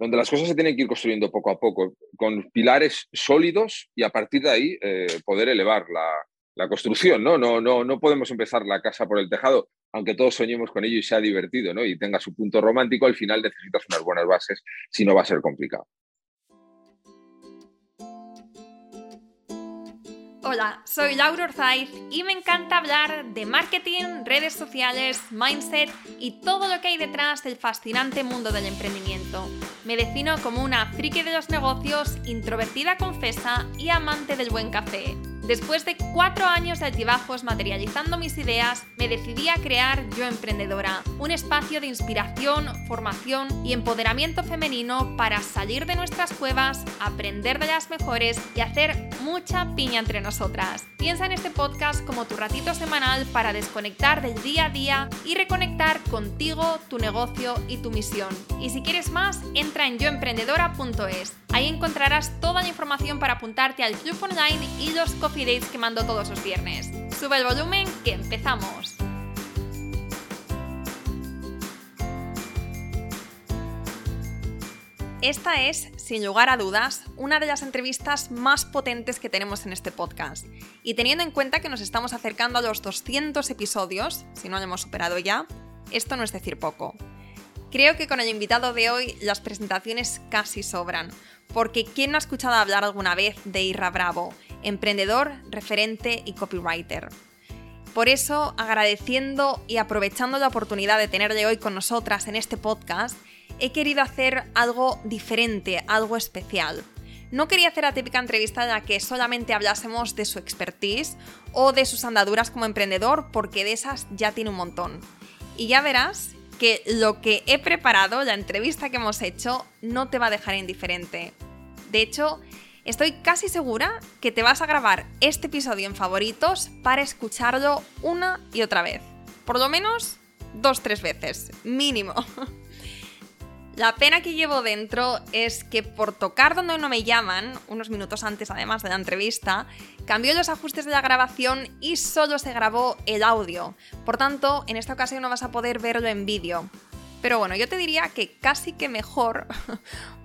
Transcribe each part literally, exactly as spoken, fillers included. donde las cosas se tienen que ir construyendo poco a poco, con pilares sólidos y a partir de ahí eh, poder elevar la, la construcción, ¿no? No, no, no podemos empezar la casa por el tejado, aunque todos soñemos con ello y sea divertido, ¿no? Y tenga su punto romántico, al final necesitas unas buenas bases, si no va a ser complicado. Hola, soy Laura Orzaiz y me encanta hablar de marketing, redes sociales, mindset y todo lo que hay detrás del fascinante mundo del emprendimiento. Me defino como una friki de los negocios, introvertida confesa y amante del buen café. Después de cuatro años de altibajos materializando mis ideas, me decidí a crear Yo Emprendedora, un espacio de inspiración, formación y empoderamiento femenino para salir de nuestras cuevas, aprender de las mejores y hacer mucha piña entre nosotras. Piensa en este podcast como tu ratito semanal para desconectar del día a día y reconectar contigo, tu negocio y tu misión. Y si quieres más, entra en yo emprendedora punto es. Ahí encontrarás toda la información para apuntarte al club online y los coffee dates que mando todos los viernes. Sube el volumen que empezamos. Esta es, sin lugar a dudas, una de las entrevistas más potentes que tenemos en este podcast. Y teniendo en cuenta que nos estamos acercando a los doscientos episodios, si no lo hemos superado ya, esto no es decir poco. Creo que con el invitado de hoy las presentaciones casi sobran, porque ¿quién no ha escuchado hablar alguna vez de Isra Bravo, emprendedor, referente y copywriter? Por eso, agradeciendo y aprovechando la oportunidad de tenerle hoy con nosotras en este podcast, he querido hacer algo diferente, algo especial. No quería hacer la típica entrevista en la que solamente hablásemos de su expertise o de sus andaduras como emprendedor, porque de esas ya tiene un montón. Y ya verás que lo que he preparado, la entrevista que hemos hecho, no te va a dejar indiferente. De hecho, estoy casi segura que te vas a grabar este episodio en favoritos para escucharlo una y otra vez. Por lo menos dos, tres veces, mínimo. La pena que llevo dentro es que por tocar donde no me llaman, unos minutos antes además de la entrevista, cambió los ajustes de la grabación y solo se grabó el audio. Por tanto, en esta ocasión no vas a poder verlo en vídeo. Pero bueno, yo te diría que casi que mejor,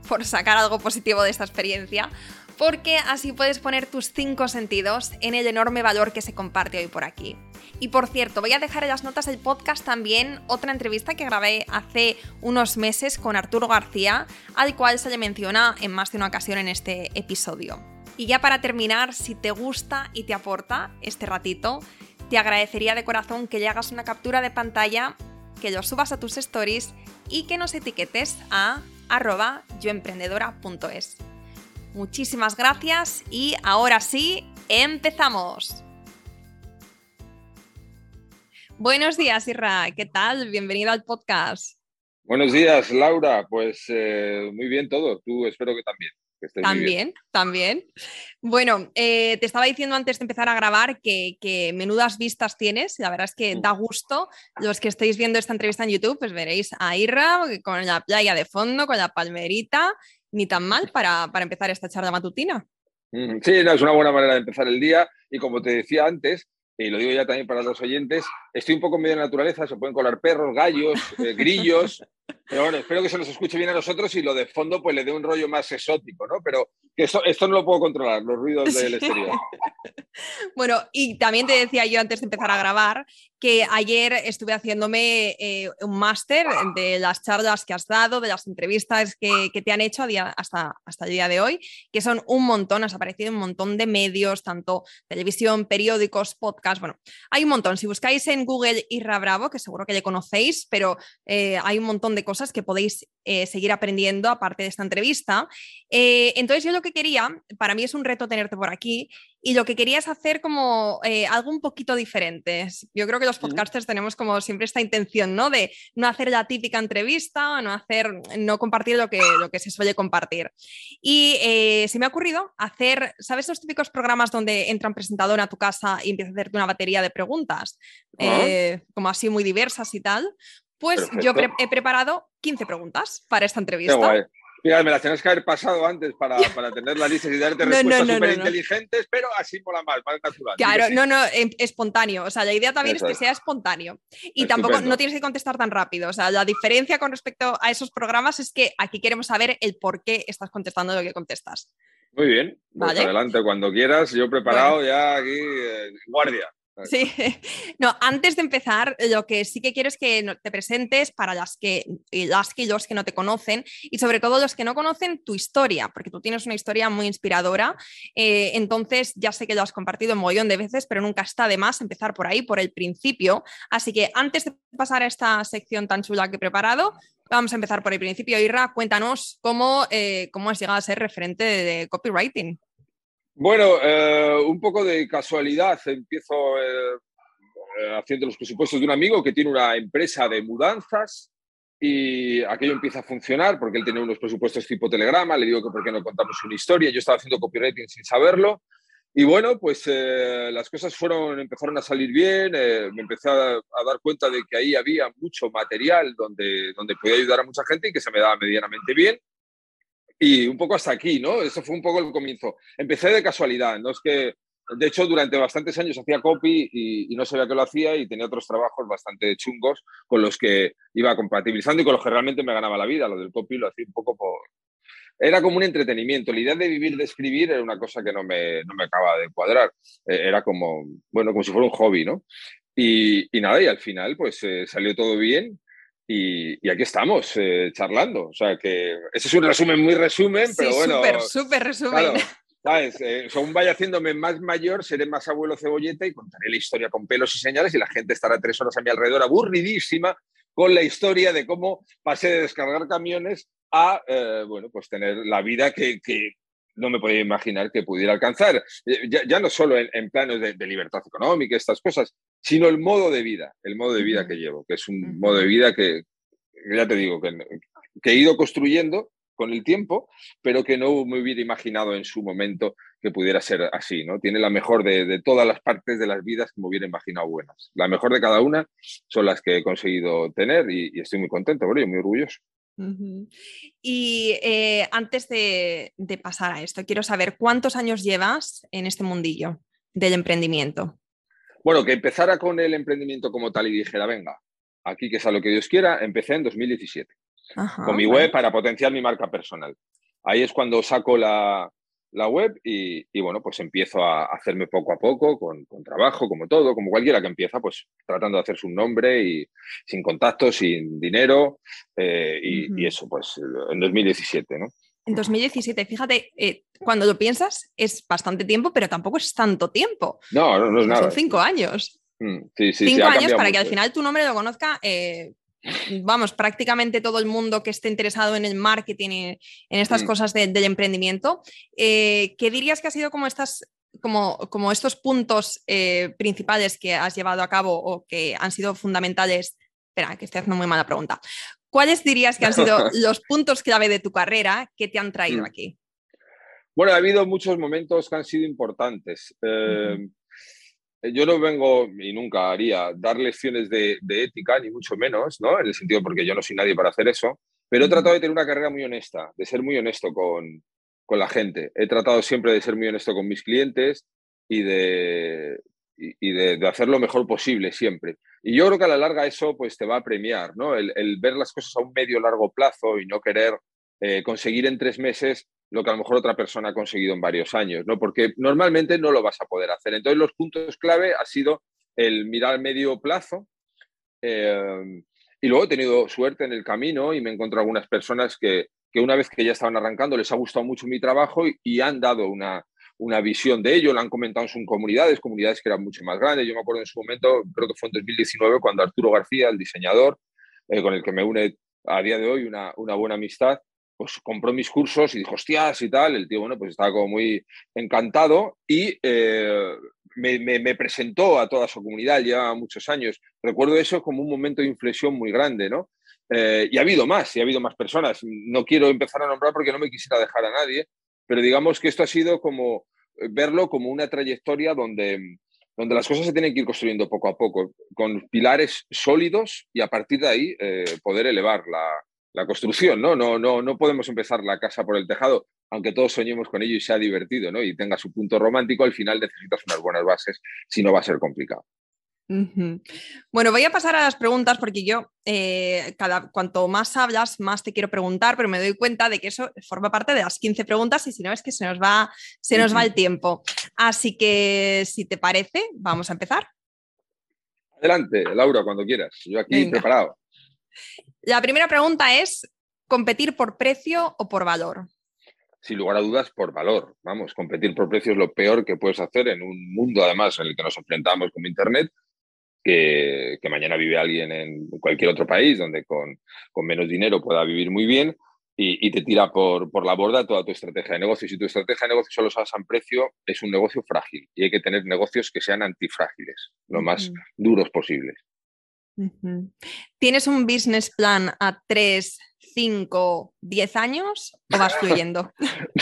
por sacar algo positivo de esta experiencia, porque así puedes poner tus cinco sentidos en el enorme valor que se comparte hoy por aquí. Y por cierto, voy a dejar en las notas del podcast también otra entrevista que grabé hace unos meses con Arturo García, al cual se le menciona en más de una ocasión en este episodio. Y ya para terminar, si te gusta y te aporta este ratito, te agradecería de corazón que le hagas una captura de pantalla, que lo subas a tus stories y que nos etiquetes a arroba yo emprendedora punto es. Muchísimas gracias y ahora sí, ¡empezamos! Buenos días, Isra. ¿Qué tal? Bienvenido al podcast. Buenos días, Laura. Pues eh, muy bien todo. Tú espero que también. Que estés también, muy bien. También. Bueno, eh, te estaba diciendo antes de empezar a grabar que, que menudas vistas tienes. La verdad es que da gusto. Los que estáis viendo esta entrevista en YouTube, pues veréis a Isra con la playa de fondo, con la palmerita. Ni tan mal para, para empezar esta charla matutina. Sí, no, es una buena manera de empezar el día. Y como te decía antes, y lo digo ya también para los oyentes, estoy un poco en medio de la naturaleza, se pueden colar perros, gallos, eh, grillos, pero bueno, espero que se nos escuche bien a nosotros y lo de fondo pues le dé un rollo más exótico, ¿no? Pero que esto, esto no lo puedo controlar, los ruidos del exterior. Bueno, y también te decía yo antes de empezar a grabar que ayer estuve haciéndome eh, un máster de las charlas que has dado, de las entrevistas que, que te han hecho a día, hasta, hasta el día de hoy, que son un montón, has aparecido en un montón de medios, tanto televisión, periódicos, podcast, bueno, hay un montón. Si buscáis en Google Isra Bravo, que seguro que le conocéis, pero eh, hay un montón de cosas que podéis eh, seguir aprendiendo aparte de esta entrevista. Eh, entonces yo lo que quería, para mí es un reto tenerte por aquí, y lo que quería es hacer como eh, algo un poquito diferente. Yo creo que los podcasters tenemos como siempre esta intención, ¿no? De no hacer la típica entrevista, no, hacer, no compartir lo que, lo que se suele compartir. Y eh, se me ha ocurrido hacer, ¿sabes los típicos programas donde entra un presentador a tu casa y empieza a hacerte una batería de preguntas? Uh-huh. Eh, como así muy diversas y tal. Pues perfecto. Yo pre- he preparado quince preguntas para esta entrevista. Qué guay. Mira, me las tenés que haber pasado antes para, para tener las listas y darte no, respuestas no, no, súper inteligentes, no, no. pero así mola más, más natural. Claro, sí no, no, espontáneo. O sea, la idea también Eso es que es. sea espontáneo. Y es tampoco estupendo. No tienes que contestar tan rápido. O sea, la diferencia con respecto a esos programas es que aquí queremos saber el por qué estás contestando lo que contestas. Muy bien. Pues ¿Vale? adelante, cuando quieras. Yo he preparado bueno. ya aquí eh, guardia. Sí, no, antes de empezar, lo que sí que quiero es que te presentes para las que, las que y los que no te conocen y sobre todo los que no conocen tu historia, porque tú tienes una historia muy inspiradora, eh, entonces ya sé que lo has compartido un mogollón de veces, pero nunca está de más empezar por ahí, por el principio, así que antes de pasar a esta sección tan chula que he preparado, vamos a empezar por el principio. Isra, cuéntanos cómo, eh, cómo has llegado a ser referente de, de copywriting. Bueno, eh, un poco de casualidad. Empiezo eh, haciendo los presupuestos de un amigo que tiene una empresa de mudanzas y aquello empieza a funcionar porque él tiene unos presupuestos tipo telegrama. Le digo que por qué no contamos una historia. Yo estaba haciendo copywriting sin saberlo y bueno, pues eh, las cosas fueron, empezaron a salir bien. Eh, me empecé a, a dar cuenta de que ahí había mucho material donde, donde podía ayudar a mucha gente y que se me daba medianamente bien. Y un poco hasta aquí, ¿no? Eso fue un poco el comienzo. Empecé de casualidad, ¿no? Es que, de hecho, durante bastantes años hacía copy y, y no sabía que lo hacía y tenía otros trabajos bastante chungos con los que iba compatibilizando y con los que realmente me ganaba la vida. Lo del copy lo hacía un poco por... Era como un entretenimiento. La idea de vivir, de escribir, era una cosa que no me, no me acaba de cuadrar. Eh, era como, bueno, como si fuera un hobby, ¿no? Y, y nada, y al final, pues, eh, salió todo bien. Y, y aquí estamos, eh, charlando. O sea, que ese es un resumen muy resumen, pero sí, bueno... súper, súper resumen. Claro, ¿sabes? Eh, según vaya haciéndome más mayor, seré más abuelo cebolleta y contaré la historia con pelos y señales y la gente estará tres horas a mi alrededor aburridísima con la historia de cómo pasé de descargar camiones a, eh, bueno, pues tener la vida que... que no me podía imaginar que pudiera alcanzar, ya, ya no solo en, en planos de, de libertad económica, estas cosas, sino el modo de vida, el modo de vida que llevo, que es un modo de vida que, ya te digo, que, que he ido construyendo con el tiempo, pero que no me hubiera imaginado en su momento que pudiera ser así, ¿no? Tiene la mejor de, de todas las partes de las vidas que me hubiera imaginado buenas. La mejor de cada una son las que he conseguido tener y, y estoy muy contento por ello, muy orgulloso. Uh-huh. Y eh, antes de, de pasar a esto, quiero saber cuántos años llevas en este mundillo del emprendimiento. Bueno, que empezara con el emprendimiento como tal y dijera, venga, aquí que sea lo que Dios quiera, empecé en dos mil diecisiete. Ajá, con mi vale. web para potenciar mi marca personal. Ahí es cuando saco la, la web y, y bueno, pues empiezo a hacerme poco a poco con, con trabajo, como todo, como cualquiera que empieza, pues tratando de hacerse un nombre y sin contactos, sin dinero, eh, y, uh-huh. y eso, pues en dos mil diecisiete, ¿no? En dos mil diecisiete, fíjate, eh, cuando lo piensas es bastante tiempo, pero tampoco es tanto tiempo. No, no, no es nada. Son cinco años. Mm, sí, sí, cinco sí, años para mucho. Que al final tu nombre lo conozca... Eh, vamos, prácticamente todo el mundo que esté interesado en el marketing, en estas mm. cosas de, del emprendimiento, eh, ¿qué dirías que ha sido como, estas, como, como estos puntos eh, principales que has llevado a cabo o que han sido fundamentales? Espera, que estoy haciendo muy mala pregunta. ¿Cuáles dirías que han sido los puntos clave de tu carrera que te han traído mm. aquí? Bueno, ha habido muchos momentos que han sido importantes. Eh, mm-hmm. Yo no vengo, y nunca haría, dar lecciones de, de ética, ni mucho menos, ¿no? En el sentido porque yo no soy nadie para hacer eso, pero he tratado de tener una carrera muy honesta, de ser muy honesto con, con la gente. He tratado siempre de ser muy honesto con mis clientes y de, y, y de, de hacer lo mejor posible siempre. Y yo creo que a la larga eso pues, te va a premiar, ¿no? El, el ver las cosas a un medio largo plazo y no querer eh, conseguir en tres meses lo que a lo mejor otra persona ha conseguido en varios años, ¿no? Porque normalmente no lo vas a poder hacer. Entonces, los puntos clave ha sido el mirar medio plazo eh, y luego he tenido suerte en el camino y me encuentro algunas personas que, que una vez que ya estaban arrancando les ha gustado mucho mi trabajo y, y han dado una, una visión de ello, lo han comentado en sus comunidades, comunidades que eran mucho más grandes. Yo me acuerdo en su momento, creo que fue en dos mil diecinueve, cuando Arturo García, el diseñador, eh, con el que me une a día de hoy una, una buena amistad, pues compró mis cursos y dijo, hostias y tal, el tío, bueno, pues estaba como muy encantado y eh, me, me, me presentó a toda su comunidad, llevaba muchos años. Recuerdo eso como un momento de inflexión muy grande, ¿no? Eh, y ha habido más, y ha habido más personas. No quiero empezar a nombrar porque no me quisiera dejar a nadie, pero digamos que esto ha sido como verlo como una trayectoria donde, donde las cosas se tienen que ir construyendo poco a poco, con pilares sólidos y a partir de ahí eh, poder elevar la la construcción, ¿no? No, no, no podemos empezar la casa por el tejado, aunque todos soñemos con ello y sea divertido, ¿no? Y tenga su punto romántico, al final necesitas unas buenas bases, si no va a ser complicado. Uh-huh. Bueno, voy a pasar a las preguntas porque yo, eh, cada, cuanto más hablas, más te quiero preguntar, pero me doy cuenta de que eso forma parte de las quince preguntas y si no es que se nos va, se nos uh-huh. va el tiempo. Así que, si te parece, vamos a empezar. Adelante, Laura, cuando quieras. Yo aquí Venga. preparado. La primera pregunta es, ¿competir por precio o por valor? Sin lugar a dudas, por valor. Vamos, competir por precio es lo peor que puedes hacer en un mundo, además, en el que nos enfrentamos con Internet, que, que mañana vive alguien en cualquier otro país donde con, con menos dinero pueda vivir muy bien y, y te tira por, por la borda toda tu estrategia de negocio. Si tu estrategia de negocio solo se basa en precio, es un negocio frágil y hay que tener negocios que sean antifrágiles, lo más uh-huh. duros posibles. Uh-huh. ¿Tienes un business plan a tres, cinco, diez años o vas fluyendo?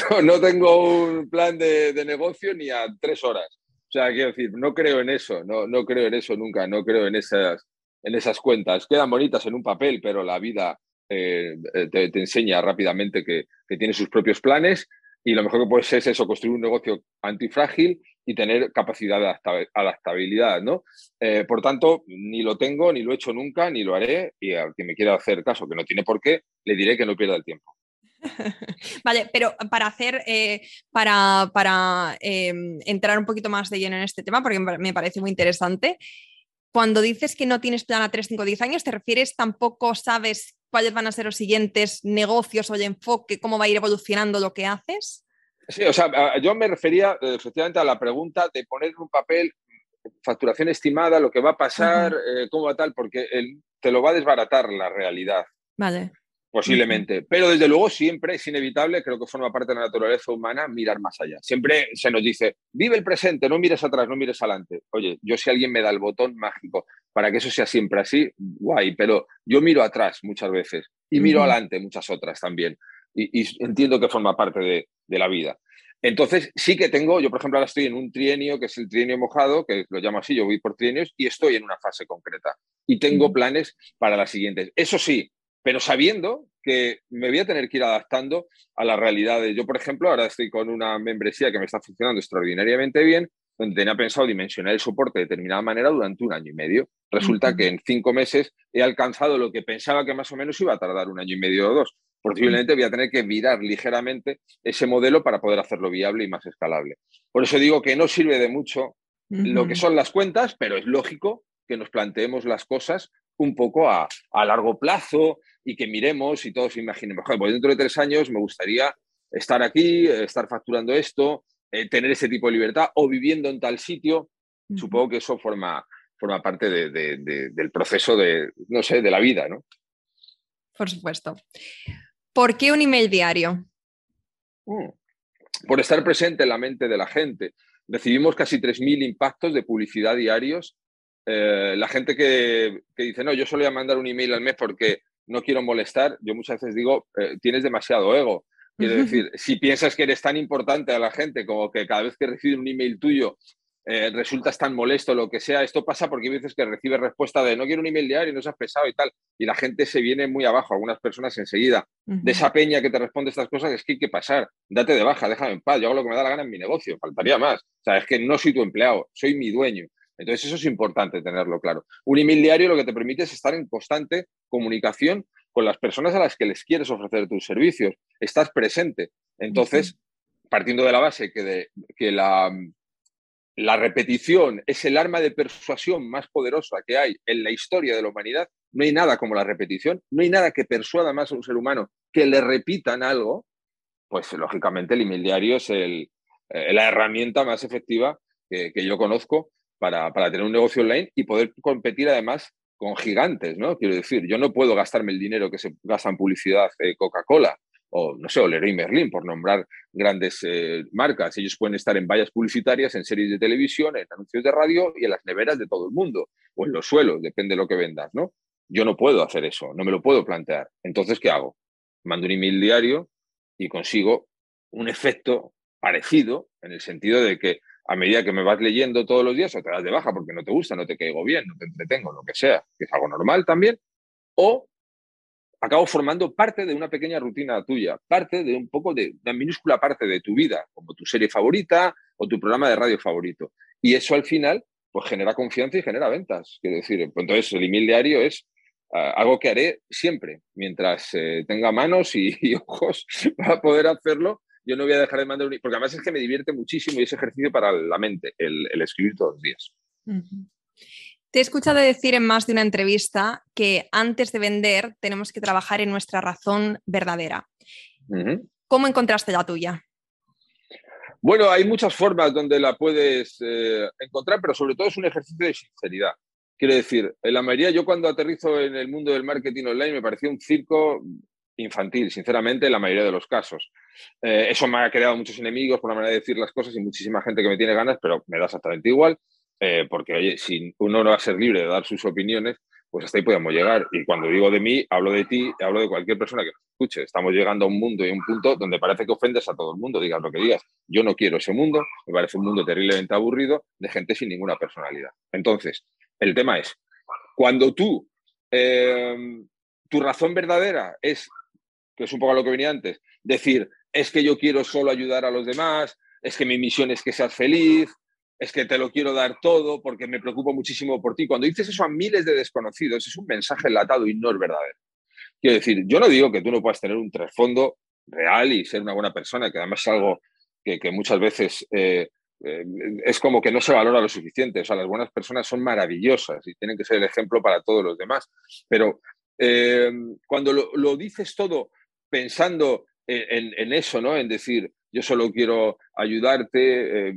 No, no tengo un plan de, de negocio ni a tres horas. O sea, quiero decir, no creo en eso, no, no creo en eso nunca, no creo en esas, en esas cuentas. Quedan bonitas en un papel, pero la vida eh, te, te enseña rápidamente que, que tiene sus propios planes y lo mejor que puedes es eso, construir un negocio antifrágil y tener capacidad de adaptabilidad, ¿no? Eh, por tanto, ni lo tengo, ni lo he hecho nunca, ni lo haré, y al que me quiera hacer caso, que no tiene por qué, le diré que no pierda el tiempo. Vale, pero para hacer, eh, para, para eh, entrar un poquito más de lleno en este tema, porque me parece muy interesante, cuando dices que no tienes plan a tres, cinco, diez años, ¿te refieres tampoco sabes cuáles van a ser los siguientes negocios o el enfoque, cómo va a ir evolucionando lo que haces? Sí, o sea, yo me refería efectivamente a la pregunta de poner en un papel facturación estimada, lo que va a pasar, uh-huh. eh, cómo va tal, porque él te lo va a desbaratar la realidad. Vale. Posiblemente. Uh-huh. Pero desde luego siempre es inevitable, creo que forma parte de la naturaleza humana, mirar más allá. Siempre se nos dice, vive el presente, no mires atrás, no mires adelante. Oye, yo si alguien me da el botón mágico para que eso sea siempre así, guay, pero yo miro atrás muchas veces y uh-huh. miro adelante muchas otras también. Y, y entiendo que forma parte de, de la vida. Entonces sí que tengo, yo por ejemplo ahora estoy en un trienio que es el trienio mojado, que lo llamo así, yo voy por trienios y estoy en una fase concreta y tengo mm. planes para las siguientes, eso sí, pero sabiendo que me voy a tener que ir adaptando a las realidades. Yo por ejemplo ahora estoy con una membresía que me está funcionando extraordinariamente bien, donde tenía pensado dimensionar el soporte de determinada manera durante un año y medio. Resulta mm. que en cinco meses he alcanzado lo que pensaba que más o menos iba a tardar un año y medio o dos. Posiblemente voy a tener que virar ligeramente ese modelo para poder hacerlo viable y más escalable. Por eso digo que no sirve de mucho uh-huh. lo que son las cuentas, pero es lógico que nos planteemos las cosas un poco a, a largo plazo y que miremos y todos imaginemos, pues dentro de tres años me gustaría estar aquí, estar facturando esto, eh, tener ese tipo de libertad o viviendo en tal sitio. Uh-huh. Supongo que eso forma, forma parte de, de, de, del proceso de, no sé, de la vida, ¿no? Por supuesto. ¿Por qué un email diario? Por estar presente en la mente de la gente. Recibimos casi tres mil impactos de publicidad diarios. Eh, la gente que, que dice, no, yo solo voy a mandar un email al mes porque no quiero molestar. Yo muchas veces digo, eh, tienes demasiado ego. Quiero uh-huh. decir, si piensas que eres tan importante a la gente como que cada vez que recibe un email tuyo eh, resultas tan molesto, lo que sea, esto pasa porque hay veces que recibes respuesta de no quiero un email diario, no seas pesado y tal. Y la gente se viene muy abajo, algunas personas enseguida. Uh-huh. De esa peña que te responde estas cosas es que hay que pasar, date de baja, déjame en paz, yo hago lo que me da la gana en mi negocio, faltaría más. O sea, es que no soy tu empleado, soy mi dueño. Entonces eso es importante tenerlo claro. Un email diario lo que te permite es estar en constante comunicación con las personas a las que les quieres ofrecer tus servicios. Estás presente. Entonces, uh-huh. partiendo de la base que, de, que la... La repetición es el arma de persuasión más poderosa que hay en la historia de la humanidad. No hay nada como la repetición, no hay nada que persuada más a un ser humano que le repitan algo. Pues lógicamente el email diario es el, eh, la herramienta más efectiva que, que yo conozco para, para tener un negocio online y poder competir además con gigantes, ¿no? Quiero decir, yo no puedo gastarme el dinero que se gasta en publicidad eh, Coca-Cola. O, no sé, o Leroy Merlin, por nombrar grandes eh, marcas. Ellos pueden estar en vallas publicitarias, en series de televisión, en anuncios de radio y en las neveras de todo el mundo, o en los suelos, depende de lo que vendas, ¿no? Yo no puedo hacer eso, no me lo puedo plantear. Entonces, ¿qué hago? Mando un email diario y consigo un efecto parecido, en el sentido de que a medida que me vas leyendo todos los días, o te das de baja porque no te gusta, no te caigo bien, no te entretengo, lo que sea, que es algo normal también, o acabo formando parte de una pequeña rutina tuya, parte de un poco de una minúscula parte de tu vida, como tu serie favorita o tu programa de radio favorito. Y eso al final, pues genera confianza y genera ventas. Quiero decir, entonces el email diario es uh, algo que haré siempre, mientras eh, tenga manos y, y ojos para poder hacerlo. Yo no voy a dejar de mandar un email, porque además es que me divierte muchísimo y es ejercicio para la mente, el, el escribir todos los días. Uh-huh. Te he escuchado decir en más de una entrevista que antes de vender tenemos que trabajar en nuestra razón verdadera. Uh-huh. ¿Cómo encontraste la tuya? Bueno, hay muchas formas donde la puedes eh, encontrar, pero sobre todo es un ejercicio de sinceridad. Quiero decir, en la mayoría, yo cuando aterrizo en el mundo del marketing online me parecía un circo infantil, sinceramente, en la mayoría de los casos. Eh, eso me ha creado muchos enemigos por la manera de decir las cosas y muchísima gente que me tiene ganas, pero me da exactamente igual. Eh, porque, oye, si uno no va a ser libre de dar sus opiniones, pues hasta ahí podemos llegar. Y cuando digo de mí, hablo de ti, hablo de cualquier persona que nos escuche. Estamos llegando a un mundo y a un punto donde parece que ofendes a todo el mundo, digas lo que digas. Yo no quiero ese mundo, me parece un mundo terriblemente aburrido de gente sin ninguna personalidad. Entonces, el tema es, cuando tú, eh, tu razón verdadera es, que es un poco lo que venía antes, decir, es que yo quiero solo ayudar a los demás, es que mi misión es que seas feliz, es que te lo quiero dar todo porque me preocupo muchísimo por ti. Cuando dices eso a miles de desconocidos, es un mensaje enlatado y no es verdadero. Quiero decir, yo no digo que tú no puedas tener un trasfondo real y ser una buena persona, que además es algo que, que muchas veces eh, eh, es como que no se valora lo suficiente. O sea, las buenas personas son maravillosas y tienen que ser el ejemplo para todos los demás. Pero eh, cuando lo, lo dices todo pensando en, en, en eso, ¿no? En decir, yo solo quiero ayudarte. Eh,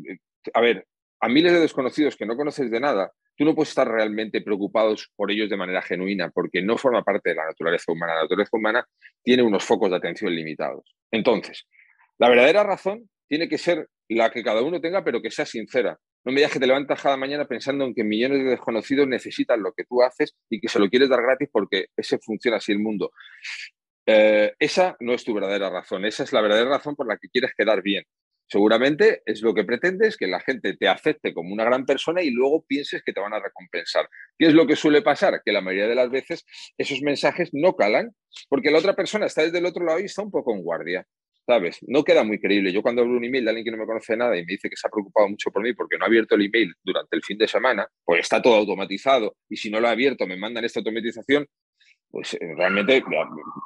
a ver, a miles de desconocidos que no conoces de nada, tú no puedes estar realmente preocupados por ellos de manera genuina, porque no forma parte de la naturaleza humana. La naturaleza humana tiene unos focos de atención limitados. Entonces, la verdadera razón tiene que ser la que cada uno tenga, pero que sea sincera. No me digas que te levantas cada mañana pensando en que millones de desconocidos necesitan lo que tú haces y que se lo quieres dar gratis porque ese funciona así el mundo. Eh, esa no es tu verdadera razón. Esa es la verdadera razón por la que quieres quedar bien. Seguramente es lo que pretendes, que la gente te acepte como una gran persona y luego pienses que te van a recompensar. ¿Qué es lo que suele pasar? Que la mayoría de las veces esos mensajes no calan porque la otra persona está desde el otro lado y está un poco en guardia, ¿sabes? No queda muy creíble. Yo cuando abro un email de alguien que no me conoce nada y me dice que se ha preocupado mucho por mí porque no ha abierto el email durante el fin de semana, pues está todo automatizado y si no lo ha abierto me mandan esta automatización, pues realmente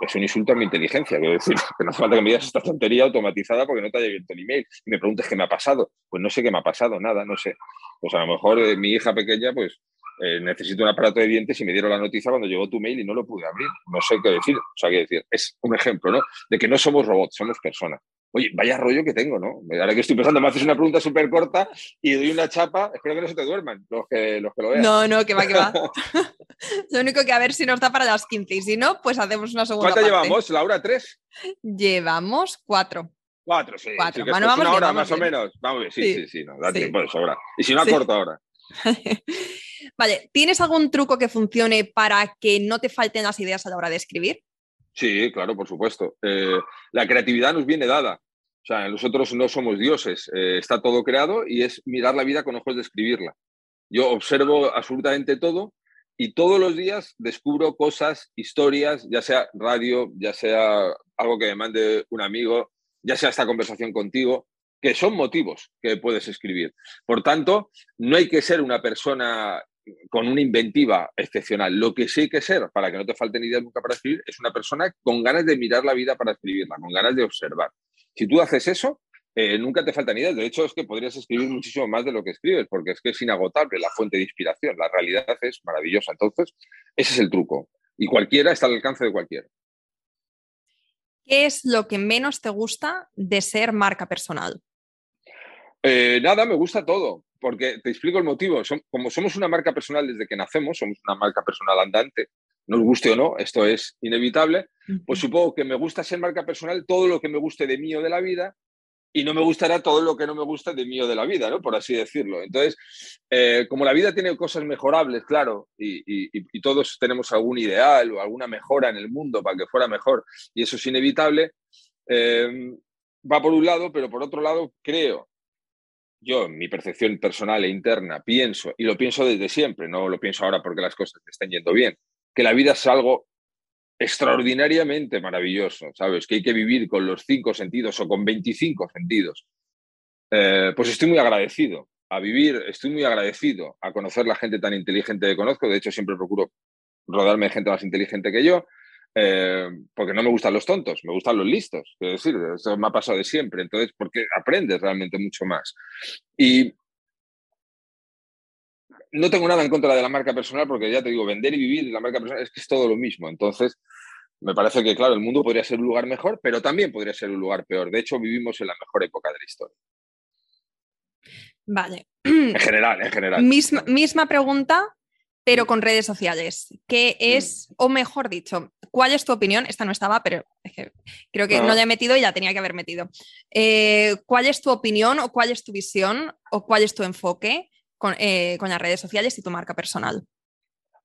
es un insulto a mi inteligencia. Quiero decir, que no hace falta que me digas esta tontería automatizada porque no te haya abierto el email. Y me preguntes qué me ha pasado. Pues no sé qué me ha pasado, nada, no sé. Pues a lo mejor eh, mi hija pequeña, pues eh, necesita un aparato de dientes y me dieron la noticia cuando llegó tu mail y no lo pude abrir. No sé qué decir. O sea, qué decir, es un ejemplo, ¿no? De que no somos robots, somos personas. Oye, vaya rollo que tengo, ¿no? Ahora que estoy pensando, me haces una pregunta súper corta y doy una chapa. Espero que no se te duerman los que, los que lo vean. No, no, que va, que va. Lo único que a ver si nos da para las quince y si no, pues hacemos una segunda parte. ¿Cuánta llevamos, Laura? ¿Tres? Llevamos cuatro. Cuatro, sí. Cuatro. Sí, bueno, vamos una bien, hora vamos más bien. O menos. Vamos bien, sí, sí, sí, sí no, da sí. tiempo de sobra. Y si no, sí. Corto ahora. Vale, ¿tienes algún truco que funcione para que no te falten las ideas a la hora de escribir? Sí, claro, por supuesto. Eh, la creatividad nos viene dada. O sea, nosotros no somos dioses. Eh, está todo creado y es mirar la vida con ojos de escribirla. Yo observo absolutamente todo. Y todos los días descubro cosas, historias, ya sea radio, ya sea algo que me mande un amigo, ya sea esta conversación contigo, que son motivos que puedes escribir. Por tanto, no hay que ser una persona con una inventiva excepcional. Lo que sí hay que ser, para que no te falten ideas nunca para escribir, es una persona con ganas de mirar la vida para escribirla, con ganas de observar. Si tú haces eso, eh, nunca te faltan ideas. De hecho, es que podrías escribir muchísimo más de lo que escribes, porque es que es inagotable la fuente de inspiración. La realidad es maravillosa. Entonces, ese es el truco. Y cualquiera está al alcance de cualquiera. ¿Qué es lo que menos te gusta de ser marca personal? Eh, nada, me gusta todo. Porque te explico el motivo. Som- como somos una marca personal desde que nacemos, somos una marca personal andante, nos guste o no, esto es inevitable, pues supongo que me gusta ser marca personal todo lo que me guste de mí o de la vida, y no me gustará todo lo que no me gusta de mí o de la vida, ¿no? Por así decirlo. Entonces, eh, como la vida tiene cosas mejorables, claro, y, y, y todos tenemos algún ideal o alguna mejora en el mundo para que fuera mejor, y eso es inevitable, eh, va por un lado, pero por otro lado creo, yo en mi percepción personal e interna pienso, y lo pienso desde siempre, no lo pienso ahora porque las cosas me estén yendo bien, que la vida es algo extraordinariamente maravilloso, ¿sabes? Que hay que vivir con los cinco sentidos o con veinticinco sentidos. Eh, pues estoy muy agradecido a vivir, estoy muy agradecido a conocer la gente tan inteligente que conozco. De hecho, siempre procuro rodarme de gente más inteligente que yo, eh, porque no me gustan los tontos, me gustan los listos. Quiero decir, eso me ha pasado de siempre. Entonces, porque aprendes realmente mucho más. Y no tengo nada en contra de la marca personal, porque ya te digo, vender y vivir la marca personal es que es todo lo mismo. Entonces, me parece que, claro, el mundo podría ser un lugar mejor, pero también podría ser un lugar peor. De hecho, vivimos en la mejor época de la historia. Vale. En general, en general. Misma, misma pregunta, pero con redes sociales. ¿Qué es, o mejor dicho, cuál es tu opinión? Esta no estaba, pero creo que no, no la he metido y la tenía que haber metido. Eh, ¿Cuál es tu opinión o cuál es tu visión o cuál es tu enfoque Con, eh, con las redes sociales y tu marca personal?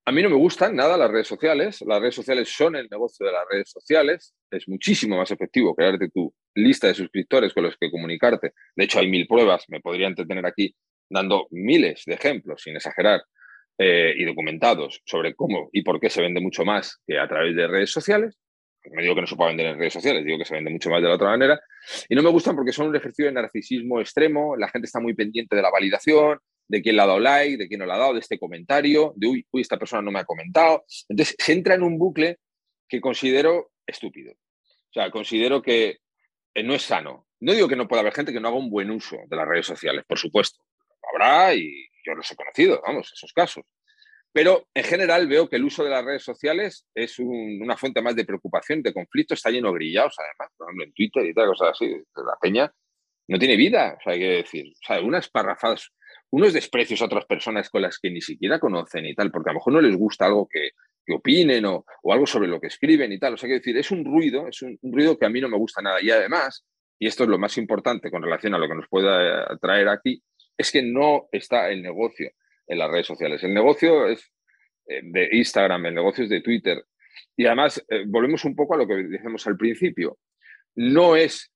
A mí no me gustan nada las redes sociales. Las redes sociales son el negocio de las redes sociales. Es muchísimo más efectivo crearte tu lista de suscriptores con los que comunicarte. De hecho, hay mil pruebas. Me podría entretener aquí dando miles de ejemplos, sin exagerar, eh, y documentados sobre cómo y por qué se vende mucho más que a través de redes sociales. No digo que no se pueda vender en redes sociales, digo que se vende mucho más de la otra manera. Y no me gustan porque son un ejercicio de narcisismo extremo. La gente está muy pendiente de la validación, de quién le ha dado like, de quién no le ha dado, de este comentario, de uy, uy, esta persona no me ha comentado. Entonces, se entra en un bucle que considero estúpido. O sea, considero que no es sano. No digo que no pueda haber gente que no haga un buen uso de las redes sociales, por supuesto. Habrá, y yo los he conocido, vamos, esos casos. Pero, en general, veo que el uso de las redes sociales es un, una fuente más de preocupación, de conflicto. Está lleno de grillados, además, por ejemplo, en Twitter y tal, cosas así. La peña no tiene vida, o sea, hay que decir. O sea, unas parrafadas, unos desprecios a otras personas con las que ni siquiera conocen y tal, porque a lo mejor no les gusta algo que, que opinen o, o algo sobre lo que escriben y tal. O sea, quiero decir, es un ruido, es un, un ruido que a mí no me gusta nada. Y además, y esto es lo más importante con relación a lo que nos pueda traer aquí, es que no está el negocio en las redes sociales. El negocio es de Instagram, el negocio es de Twitter. Y además, eh, volvemos un poco a lo que decíamos al principio. No es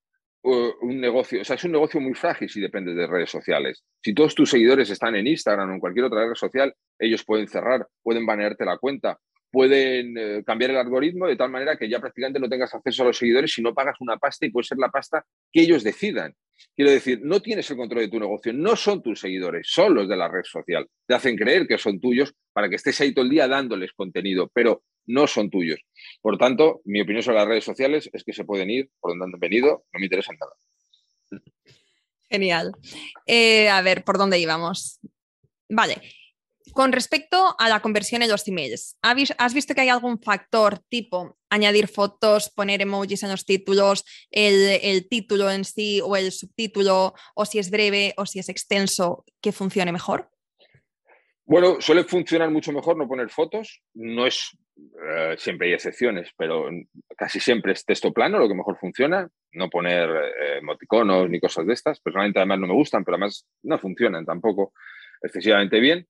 un negocio, o sea, es un negocio muy frágil si dependes de redes sociales. Si todos tus seguidores están en Instagram o en cualquier otra red social, ellos pueden cerrar, pueden banearte la cuenta, pueden eh, cambiar el algoritmo de tal manera que ya prácticamente no tengas acceso a los seguidores si no pagas una pasta, y puede ser la pasta que ellos decidan. Quiero decir, no tienes el control de tu negocio, no son tus seguidores, son los de la red social. Te hacen creer que son tuyos para que estés ahí todo el día dándoles contenido, pero no son tuyos. Por tanto, mi opinión sobre las redes sociales es que se pueden ir por donde han venido, no me interesan nada. Genial. Eh, a ver, ¿por dónde íbamos? Vale. Con respecto a la conversión en los emails, ¿has visto que hay algún factor tipo añadir fotos, poner emojis en los títulos, el, el título en sí o el subtítulo, o si es breve o si es extenso, que funcione mejor? Bueno, suele funcionar mucho mejor no poner fotos. No es... Uh, siempre hay excepciones, pero casi siempre es texto plano lo que mejor funciona, no poner eh, emoticonos ni cosas de estas. Personalmente, además, no me gustan, pero además no funcionan tampoco excesivamente bien.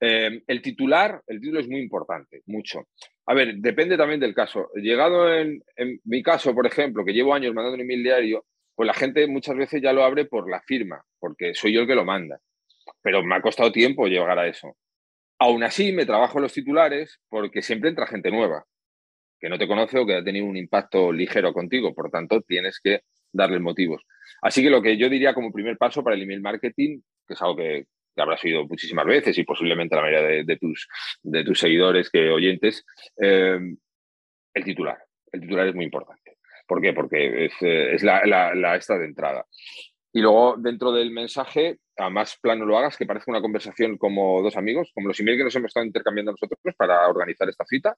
Eh, el titular, el título es muy importante, mucho. A ver, depende también del caso. Llegado en, en mi caso, por ejemplo, que llevo años mandando un email diario, pues la gente muchas veces ya lo abre por la firma, porque soy yo el que lo manda. Pero me ha costado tiempo llegar a eso. Aún así, me trabajo los titulares porque siempre entra gente nueva que no te conoce o que ha tenido un impacto ligero contigo. Por tanto, tienes que darle motivos. Así que lo que yo diría como primer paso para el email marketing, que es algo que, que habrás oído muchísimas veces y posiblemente la mayoría de, de, tus, de tus seguidores, que oyentes, eh, el titular. El titular es muy importante. ¿Por qué? Porque es, eh, es la, la, la esta de entrada. Y luego, dentro del mensaje, a más plano lo hagas, que parezca una conversación como dos amigos, como los emails que nos hemos estado intercambiando nosotros para organizar esta cita.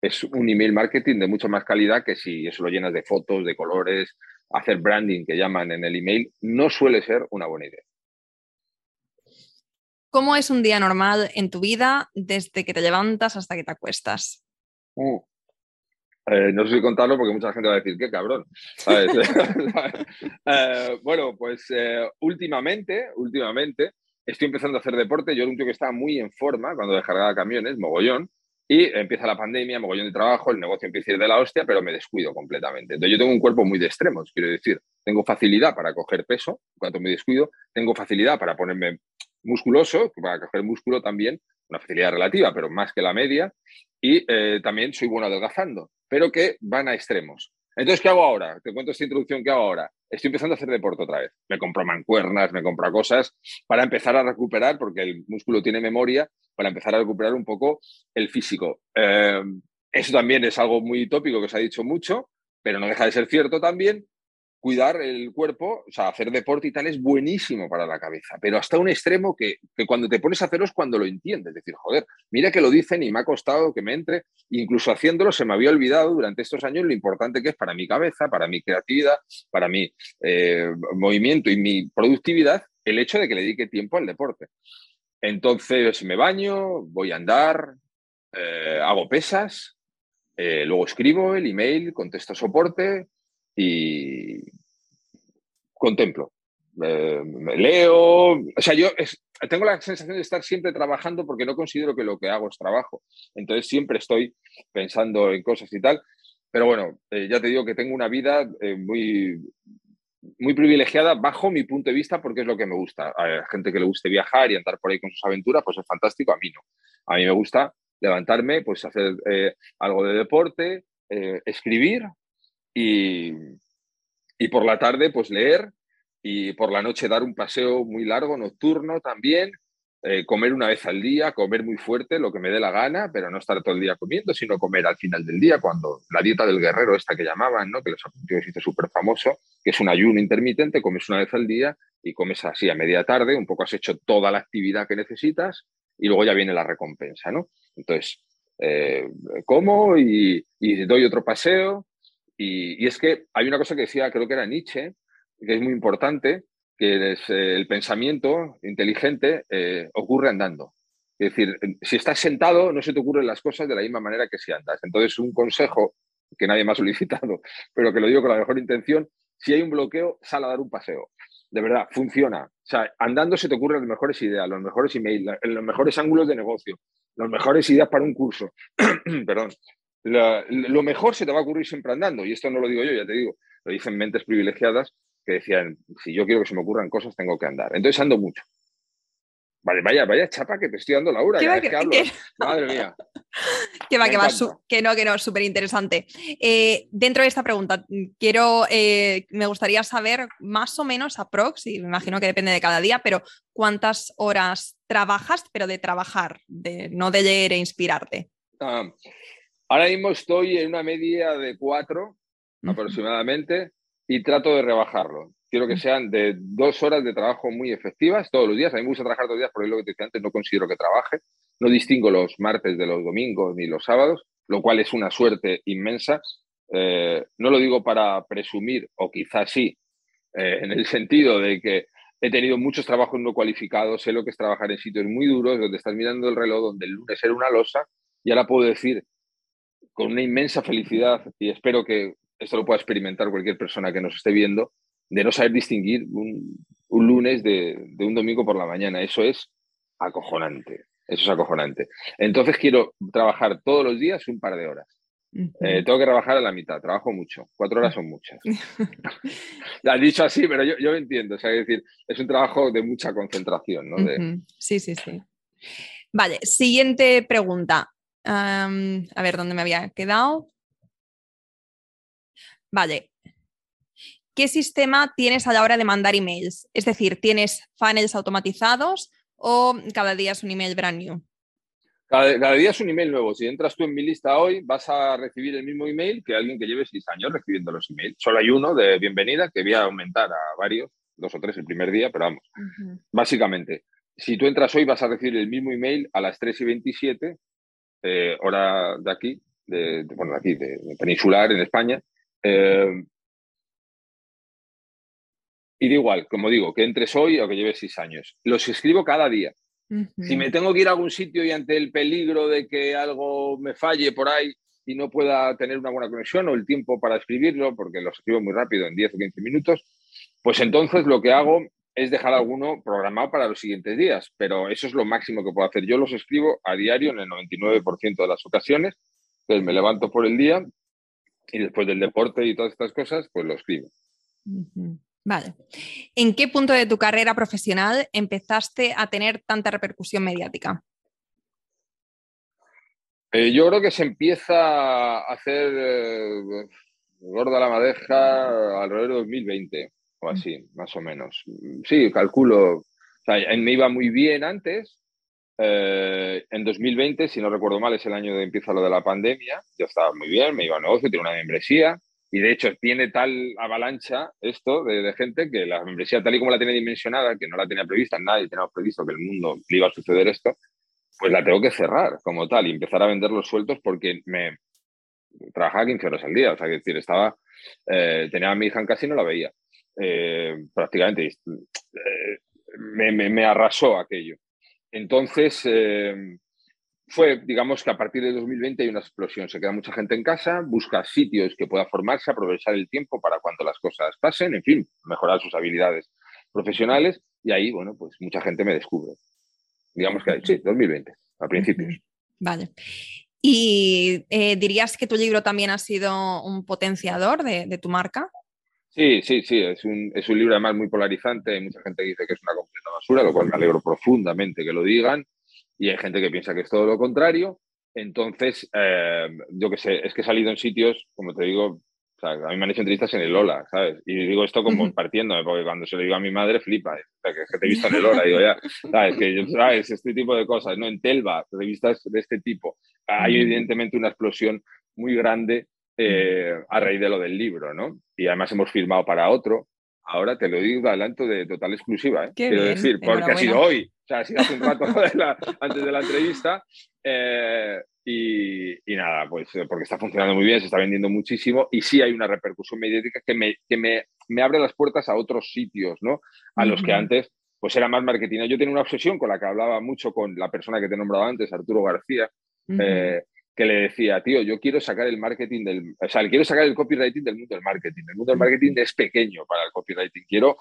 Es un email marketing de mucha más calidad que si eso lo llenas de fotos, de colores, hacer branding, que llaman en el email, no suele ser una buena idea. ¿Cómo es un día normal en tu vida desde que te levantas hasta que te acuestas? Uh. Eh, no sé si contarlo porque mucha gente va a decir, qué cabrón, ¿sabes? eh, bueno, pues eh, últimamente, últimamente estoy empezando a hacer deporte. Yo era un tío que estaba muy en forma cuando descargaba camiones, mogollón, y empieza la pandemia, mogollón de trabajo, el negocio empieza a ir de la hostia, pero me descuido completamente. Entonces yo tengo un cuerpo muy de extremos, quiero decir, tengo facilidad para coger peso, en cuanto me descuido, tengo facilidad para ponerme musculoso, para coger músculo también, una facilidad relativa, pero más que la media, y eh, también soy bueno adelgazando, pero que van a extremos. Entonces, ¿qué hago ahora? Te cuento esta introducción que hago ahora. Estoy empezando a hacer deporte otra vez. Me compro mancuernas, me compro cosas para empezar a recuperar, porque el músculo tiene memoria, para empezar a recuperar un poco el físico. Eh, eso también es algo muy tópico que se ha dicho mucho, pero no deja de ser cierto también. Cuidar el cuerpo, o sea, hacer deporte y tal es buenísimo para la cabeza, pero hasta un extremo que, que cuando te pones a hacerlo es cuando lo entiendes. Es decir, joder, mira que lo dicen y me ha costado que me entre. Incluso haciéndolo se me había olvidado durante estos años lo importante que es para mi cabeza, para mi creatividad, para mi eh, movimiento y mi productividad, el hecho de que le dedique tiempo al deporte. Entonces me baño, voy a andar, eh, hago pesas, eh, luego escribo el email, contesto soporte, y contemplo, eh, me leo, o sea, yo es, tengo la sensación de estar siempre trabajando porque no considero que lo que hago es trabajo, entonces siempre estoy pensando en cosas y tal, pero bueno, eh, ya te digo que tengo una vida eh, muy, muy privilegiada bajo mi punto de vista porque es lo que me gusta. A la gente que le guste viajar y andar por ahí con sus aventuras, pues es fantástico, a mí no. A mí me gusta levantarme, pues hacer eh, algo de deporte, eh, escribir, Y, y por la tarde pues leer y por la noche dar un paseo muy largo, nocturno también, eh, comer una vez al día, comer muy fuerte, lo que me dé la gana, pero no estar todo el día comiendo, sino comer al final del día, cuando la dieta del guerrero esta que llamaban, ¿no? Que los apuntes hizo súper famoso, que es un ayuno intermitente, comes una vez al día y comes así a media tarde, un poco has hecho toda la actividad que necesitas y luego ya viene la recompensa, ¿no? Entonces, eh, como y, y doy otro paseo. Y, y es que hay una cosa que decía, creo que era Nietzsche, que es muy importante, que es, eh, el pensamiento inteligente eh, ocurre andando. Es decir, si estás sentado no se te ocurren las cosas de la misma manera que si andas. Entonces, un consejo que nadie me ha solicitado, pero que lo digo con la mejor intención, si hay un bloqueo, sal a dar un paseo. De verdad, funciona. O sea, andando se te ocurren las mejores ideas, los mejores emails, los mejores ángulos de negocio, las mejores ideas para un curso. Perdón. La, lo mejor se te va a ocurrir siempre andando, y esto no lo digo yo, ya te digo, lo dicen mentes privilegiadas que decían, si yo quiero que se me ocurran cosas tengo que andar, entonces ando mucho. Vale, vaya, vaya chapa que te estoy dando, Laura, cada vez que hablo. Madre mía. Que va, que va, que no, que no, súper interesante. Eh, dentro de esta pregunta, quiero, eh, me gustaría saber más o menos aprox, y me imagino que depende de cada día, pero ¿cuántas horas trabajas, pero de trabajar, de no de leer e inspirarte? Ah. Ahora mismo estoy en una media de cuatro aproximadamente y trato de rebajarlo. Quiero que sean de dos horas de trabajo muy efectivas todos los días. A mí me gusta trabajar todos los días porque lo que te decía antes, no considero que trabaje. No distingo los martes de los domingos ni los sábados, lo cual es una suerte inmensa. Eh, no lo digo para presumir, o quizás sí, eh, en el sentido de que he tenido muchos trabajos no cualificados, sé lo que es trabajar en sitios muy duros, donde estás mirando el reloj, donde el lunes era una losa, y ahora puedo decir con una inmensa felicidad, y espero que esto lo pueda experimentar cualquier persona que nos esté viendo, de no saber distinguir un, un lunes de, de un domingo por la mañana. Eso es acojonante, eso es acojonante. Entonces quiero trabajar todos los días un par de horas. Uh-huh. Eh, tengo que trabajar a la mitad, trabajo mucho, cuatro horas son muchas. La has dicho así, pero yo, yo lo entiendo, o sea, es decir, es un trabajo de mucha concentración, ¿no? De... Uh-huh. Sí, sí, sí. Vale, siguiente pregunta. Um, a ver, ¿dónde me había quedado? Vale. ¿Qué sistema tienes a la hora de mandar emails? Es decir, ¿tienes funnels automatizados o cada día es un email brand new? Cada, cada día es un email nuevo. Si entras tú en mi lista hoy, vas a recibir el mismo email que alguien que lleve seis años recibiendo los emails. Solo hay uno de bienvenida que voy a aumentar a varios, dos o tres el primer día, pero vamos. Uh-huh. Básicamente, si tú entras hoy, vas a recibir el mismo email a las tres y veintisiete. Eh, hora de aquí, de, de, bueno, de aquí, de, de peninsular, en España. Eh, y da igual, como digo, que entres hoy o que lleves seis años. Los escribo cada día. Uh-huh. Si me tengo que ir a algún sitio y ante el peligro de que algo me falle por ahí y no pueda tener una buena conexión o el tiempo para escribirlo, porque los escribo muy rápido, en diez o quince minutos, pues entonces lo que hago es dejar alguno programado para los siguientes días, pero eso es lo máximo que puedo hacer. Yo los escribo a diario en el noventa y nueve por ciento de las ocasiones, entonces me levanto por el día y después del deporte y todas estas cosas, pues lo escribo. Vale. ¿En qué punto de tu carrera profesional empezaste a tener tanta repercusión mediática? Eh, yo creo que se empieza a hacer eh, gorda la madeja alrededor de dos mil veinte o así, más o menos. Sí, calculo. O sea, me iba muy bien antes. Eh, en dos mil veinte, si no recuerdo mal, es el año de empieza lo de la pandemia. Yo estaba muy bien, me iba al negocio, tenía una membresía. Y de hecho tiene tal avalancha esto de, de gente que la membresía tal y como la tenía dimensionada, que no la tenía prevista, nadie tenía previsto que el mundo le iba a suceder esto, pues la tengo que cerrar como tal y empezar a vender los sueltos porque me trabajaba quince horas al día. O sea, que decir, estaba, eh, tenía a mi hija en casa y no la veía. Eh, prácticamente eh, me, me, me arrasó aquello. Entonces... Eh, Fue, digamos, que a partir de dos mil veinte hay una explosión. Se queda mucha gente en casa, busca sitios que pueda formarse, aprovechar el tiempo para cuando las cosas pasen, en fin, mejorar sus habilidades profesionales. Y ahí, bueno, pues mucha gente me descubre. Digamos que sí, dos mil veinte, a principios. Vale. ¿Y eh, dirías que tu libro también ha sido un potenciador de, de tu marca? Sí, sí, sí. Es un, es un libro además muy polarizante. Hay mucha gente que dice que es una completa basura, lo cual me alegro profundamente que lo digan. Y hay gente que piensa que es todo lo contrario. Entonces, eh, yo qué sé, es que he salido en sitios, como te digo, o sea, a mí me han hecho entrevistas en el Ola, ¿sabes? Y digo esto como partiéndome, porque cuando se lo digo a mi madre flipa, ¿eh? O sea, que, es que te he visto en el Ola, digo ya, ¿sabes? Que yo, ¿sabes? Este tipo de cosas, ¿no? En Telva, revistas de este tipo. Hay evidentemente una explosión muy grande eh, a raíz de lo del libro, ¿no? Y además hemos firmado para otro. Ahora te lo digo de adelanto de total exclusiva, ¿eh? Quiero bien, decir, porque ha sido hoy, o sea, ha sido hace un rato de la, antes de la entrevista eh, y, y nada, pues porque está funcionando muy bien, se está vendiendo muchísimo y sí hay una repercusión mediática que me, que me, me abre las puertas a otros sitios, ¿no? A los uh-huh. que antes pues era más marketing. Yo tenía una obsesión con la que hablaba mucho con la persona que te he nombrado antes, Arturo García, uh-huh. eh, que le decía, tío, yo quiero sacar el marketing del... O sea, quiero sacar el copywriting del mundo del marketing. El mundo del marketing es pequeño para el copywriting. Quiero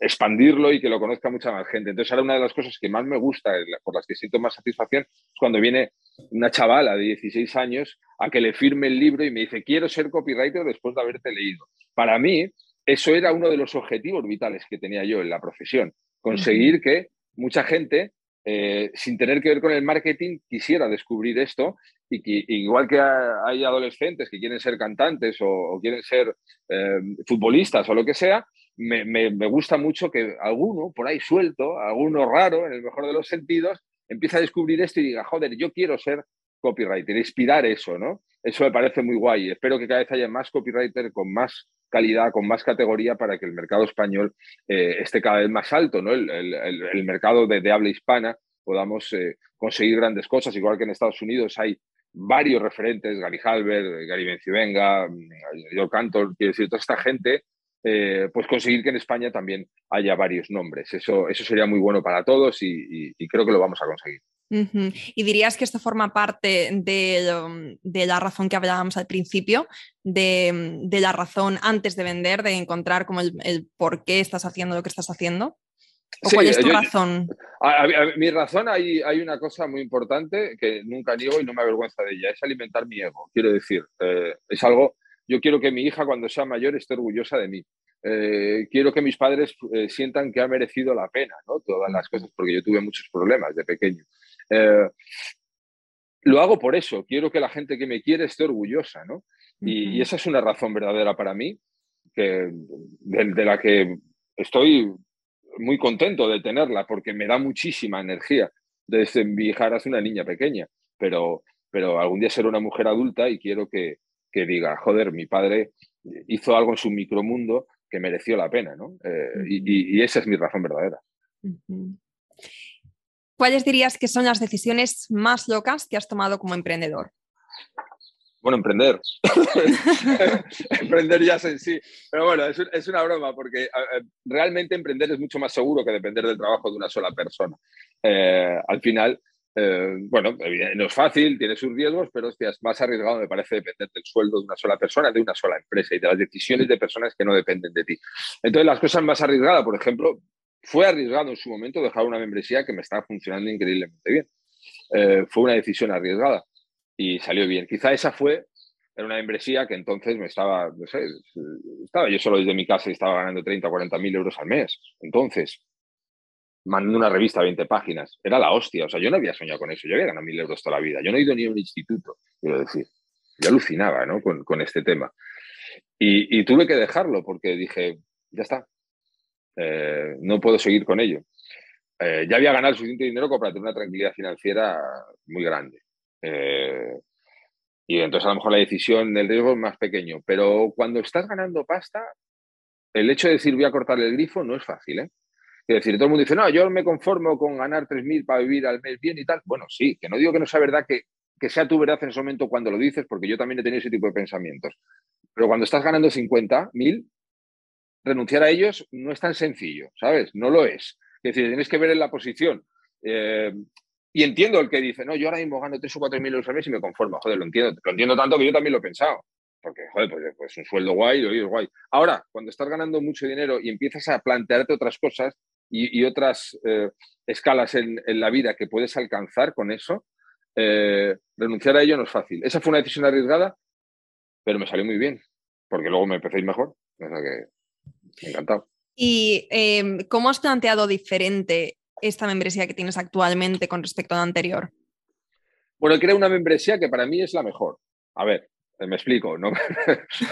expandirlo y que lo conozca mucha más gente. Entonces, ahora una de las cosas que más me gusta, por las que siento más satisfacción, es cuando viene una chavala de dieciséis años a que le firme el libro y me dice, quiero ser copywriter después de haberte leído. Para mí, eso era uno de los objetivos vitales que tenía yo en la profesión. Conseguir que mucha gente... Eh, sin tener que ver con el marketing, quisiera descubrir esto y que igual que ha, hay adolescentes que quieren ser cantantes o, o quieren ser eh, futbolistas o lo que sea, me, me, me gusta mucho que alguno por ahí suelto, alguno raro en el mejor de los sentidos, empiece a descubrir esto y diga, joder, yo quiero ser copywriter, inspirar eso, ¿no? Eso me parece muy guay. Espero que cada vez haya más copywriter con más calidad, con más categoría para que el mercado español eh, esté cada vez más alto, ¿no? El, el, el mercado de, de habla hispana podamos eh, conseguir grandes cosas, igual que en Estados Unidos hay varios referentes, Gary Halbert, Gary Benzivenga, Joe Cantor, quiero decir, toda esta gente, eh, pues conseguir que en España también haya varios nombres. Eso, eso sería muy bueno para todos y, y, y creo que lo vamos a conseguir. Uh-huh. Y dirías que esto forma parte de, de la razón que hablábamos al principio, de, de la razón antes de vender, de encontrar como el, el por qué estás haciendo lo que estás haciendo. ¿O sí, cuál es tu yo, razón? A, a, a, mi razón, hay, hay una cosa muy importante que nunca niego y no me avergüenza de ella, es alimentar mi ego. Quiero decir, eh, es algo, yo quiero que mi hija cuando sea mayor esté orgullosa de mí. Eh, quiero que mis padres eh, sientan que ha merecido la pena, ¿no? Todas las cosas, porque yo tuve muchos problemas de pequeño. Eh, lo hago por eso, quiero que la gente que me quiere esté orgullosa, ¿no? Y, uh-huh. y esa es una razón verdadera para mí, que, de, de la que estoy muy contento de tenerla, porque me da muchísima energía desde mi hija era una niña pequeña, pero, pero algún día seré una mujer adulta y quiero que, que diga, joder, mi padre hizo algo en su micromundo que mereció la pena, ¿no? Eh, uh-huh. y, y esa es mi razón verdadera. Uh-huh. ¿Cuáles dirías que son las decisiones más locas que has tomado como emprendedor? Bueno, emprender. Emprender ya es en sí. Pero bueno, es, es una broma porque realmente emprender es mucho más seguro que depender del trabajo de una sola persona. Eh, al final, eh, bueno, no es fácil, tiene sus riesgos, pero hostia, es más arriesgado, me parece, depender del sueldo de una sola persona, de una sola empresa y de las decisiones de personas que no dependen de ti. Entonces, las cosas más arriesgadas, por ejemplo... Fue arriesgado en su momento dejar una membresía que me estaba funcionando increíblemente bien. Eh, fue una decisión arriesgada y salió bien. Quizá esa fue era una membresía que entonces me estaba, no sé, estaba yo solo desde mi casa y estaba ganando treinta, cuarenta mil euros al mes. Entonces, mandando una revista de veinte páginas, era la hostia. O sea, yo no había soñado con eso, yo había ganado mil euros toda la vida. Yo no he ido ni a un instituto, quiero decir. Yo alucinaba, ¿no?, con, con este tema. Y, y tuve que dejarlo porque dije, ya está, eh, no puedo seguir con ello. Eh, ya había ganado suficiente dinero como para tener una tranquilidad financiera muy grande. Eh, y entonces a lo mejor la decisión, el riesgo es más pequeño. Pero cuando estás ganando pasta, el hecho de decir voy a cortar el grifo no es fácil, ¿eh? Es decir, todo el mundo dice, no, yo me conformo con ganar tres mil para vivir al mes bien y tal. Bueno, sí, que no digo que no sea verdad, que, que sea tu verdad en ese momento cuando lo dices, porque yo también he tenido ese tipo de pensamientos. Pero cuando estás ganando cincuenta mil, renunciar a ellos no es tan sencillo, ¿sabes? No lo es. Es decir, tienes que ver en la posición. Eh, y entiendo el que dice, no, yo ahora mismo gano tres o cuatro mil euros al mes y me conformo. Joder, lo entiendo. Lo entiendo tanto que yo también lo he pensado. Porque, joder, pues es pues un sueldo guay, lo digo guay. Ahora, cuando estás ganando mucho dinero y empiezas a plantearte otras cosas y, y otras eh, escalas en, en la vida que puedes alcanzar con eso, eh, renunciar a ello no es fácil. Esa fue una decisión arriesgada, pero me salió muy bien. Porque luego me empecé a ir mejor. O sea que, encantado. ¿Y eh, cómo has planteado diferente esta membresía que tienes actualmente con respecto a la anterior? Bueno, creo una membresía que para mí es la mejor. A ver, me explico, ¿no?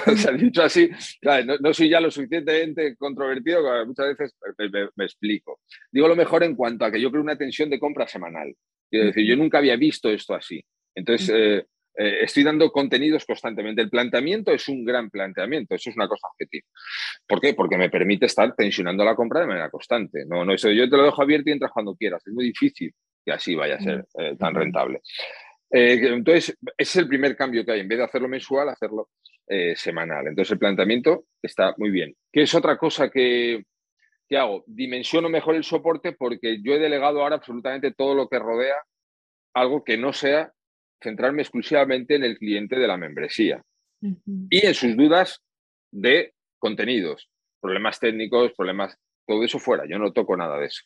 O sea, dicho así, claro, no, no soy ya lo suficientemente controvertido, muchas veces me, me, me explico. Digo lo mejor en cuanto a que yo creo una tensión de compra semanal. Quiero decir, yo nunca había visto esto así. Entonces, eh, eh, estoy dando contenidos constantemente. El planteamiento es un gran planteamiento, eso es una cosa objetiva. ¿Por qué? Porque me permite estar tensionando la compra de manera constante. No, no, eso yo te lo dejo abierto y entras cuando quieras. Es muy difícil que así vaya a ser eh, tan rentable. Eh, entonces, ese es el primer cambio que hay. En vez de hacerlo mensual, hacerlo eh, semanal. Entonces, el planteamiento está muy bien. ¿Qué es otra cosa que, que hago? Dimensiono mejor el soporte porque yo he delegado ahora absolutamente todo lo que rodea algo que no sea centrarme exclusivamente en el cliente de la membresía. Uh-huh. Y en sus dudas de contenidos, problemas técnicos, problemas... Todo eso fuera. Yo no toco nada de eso.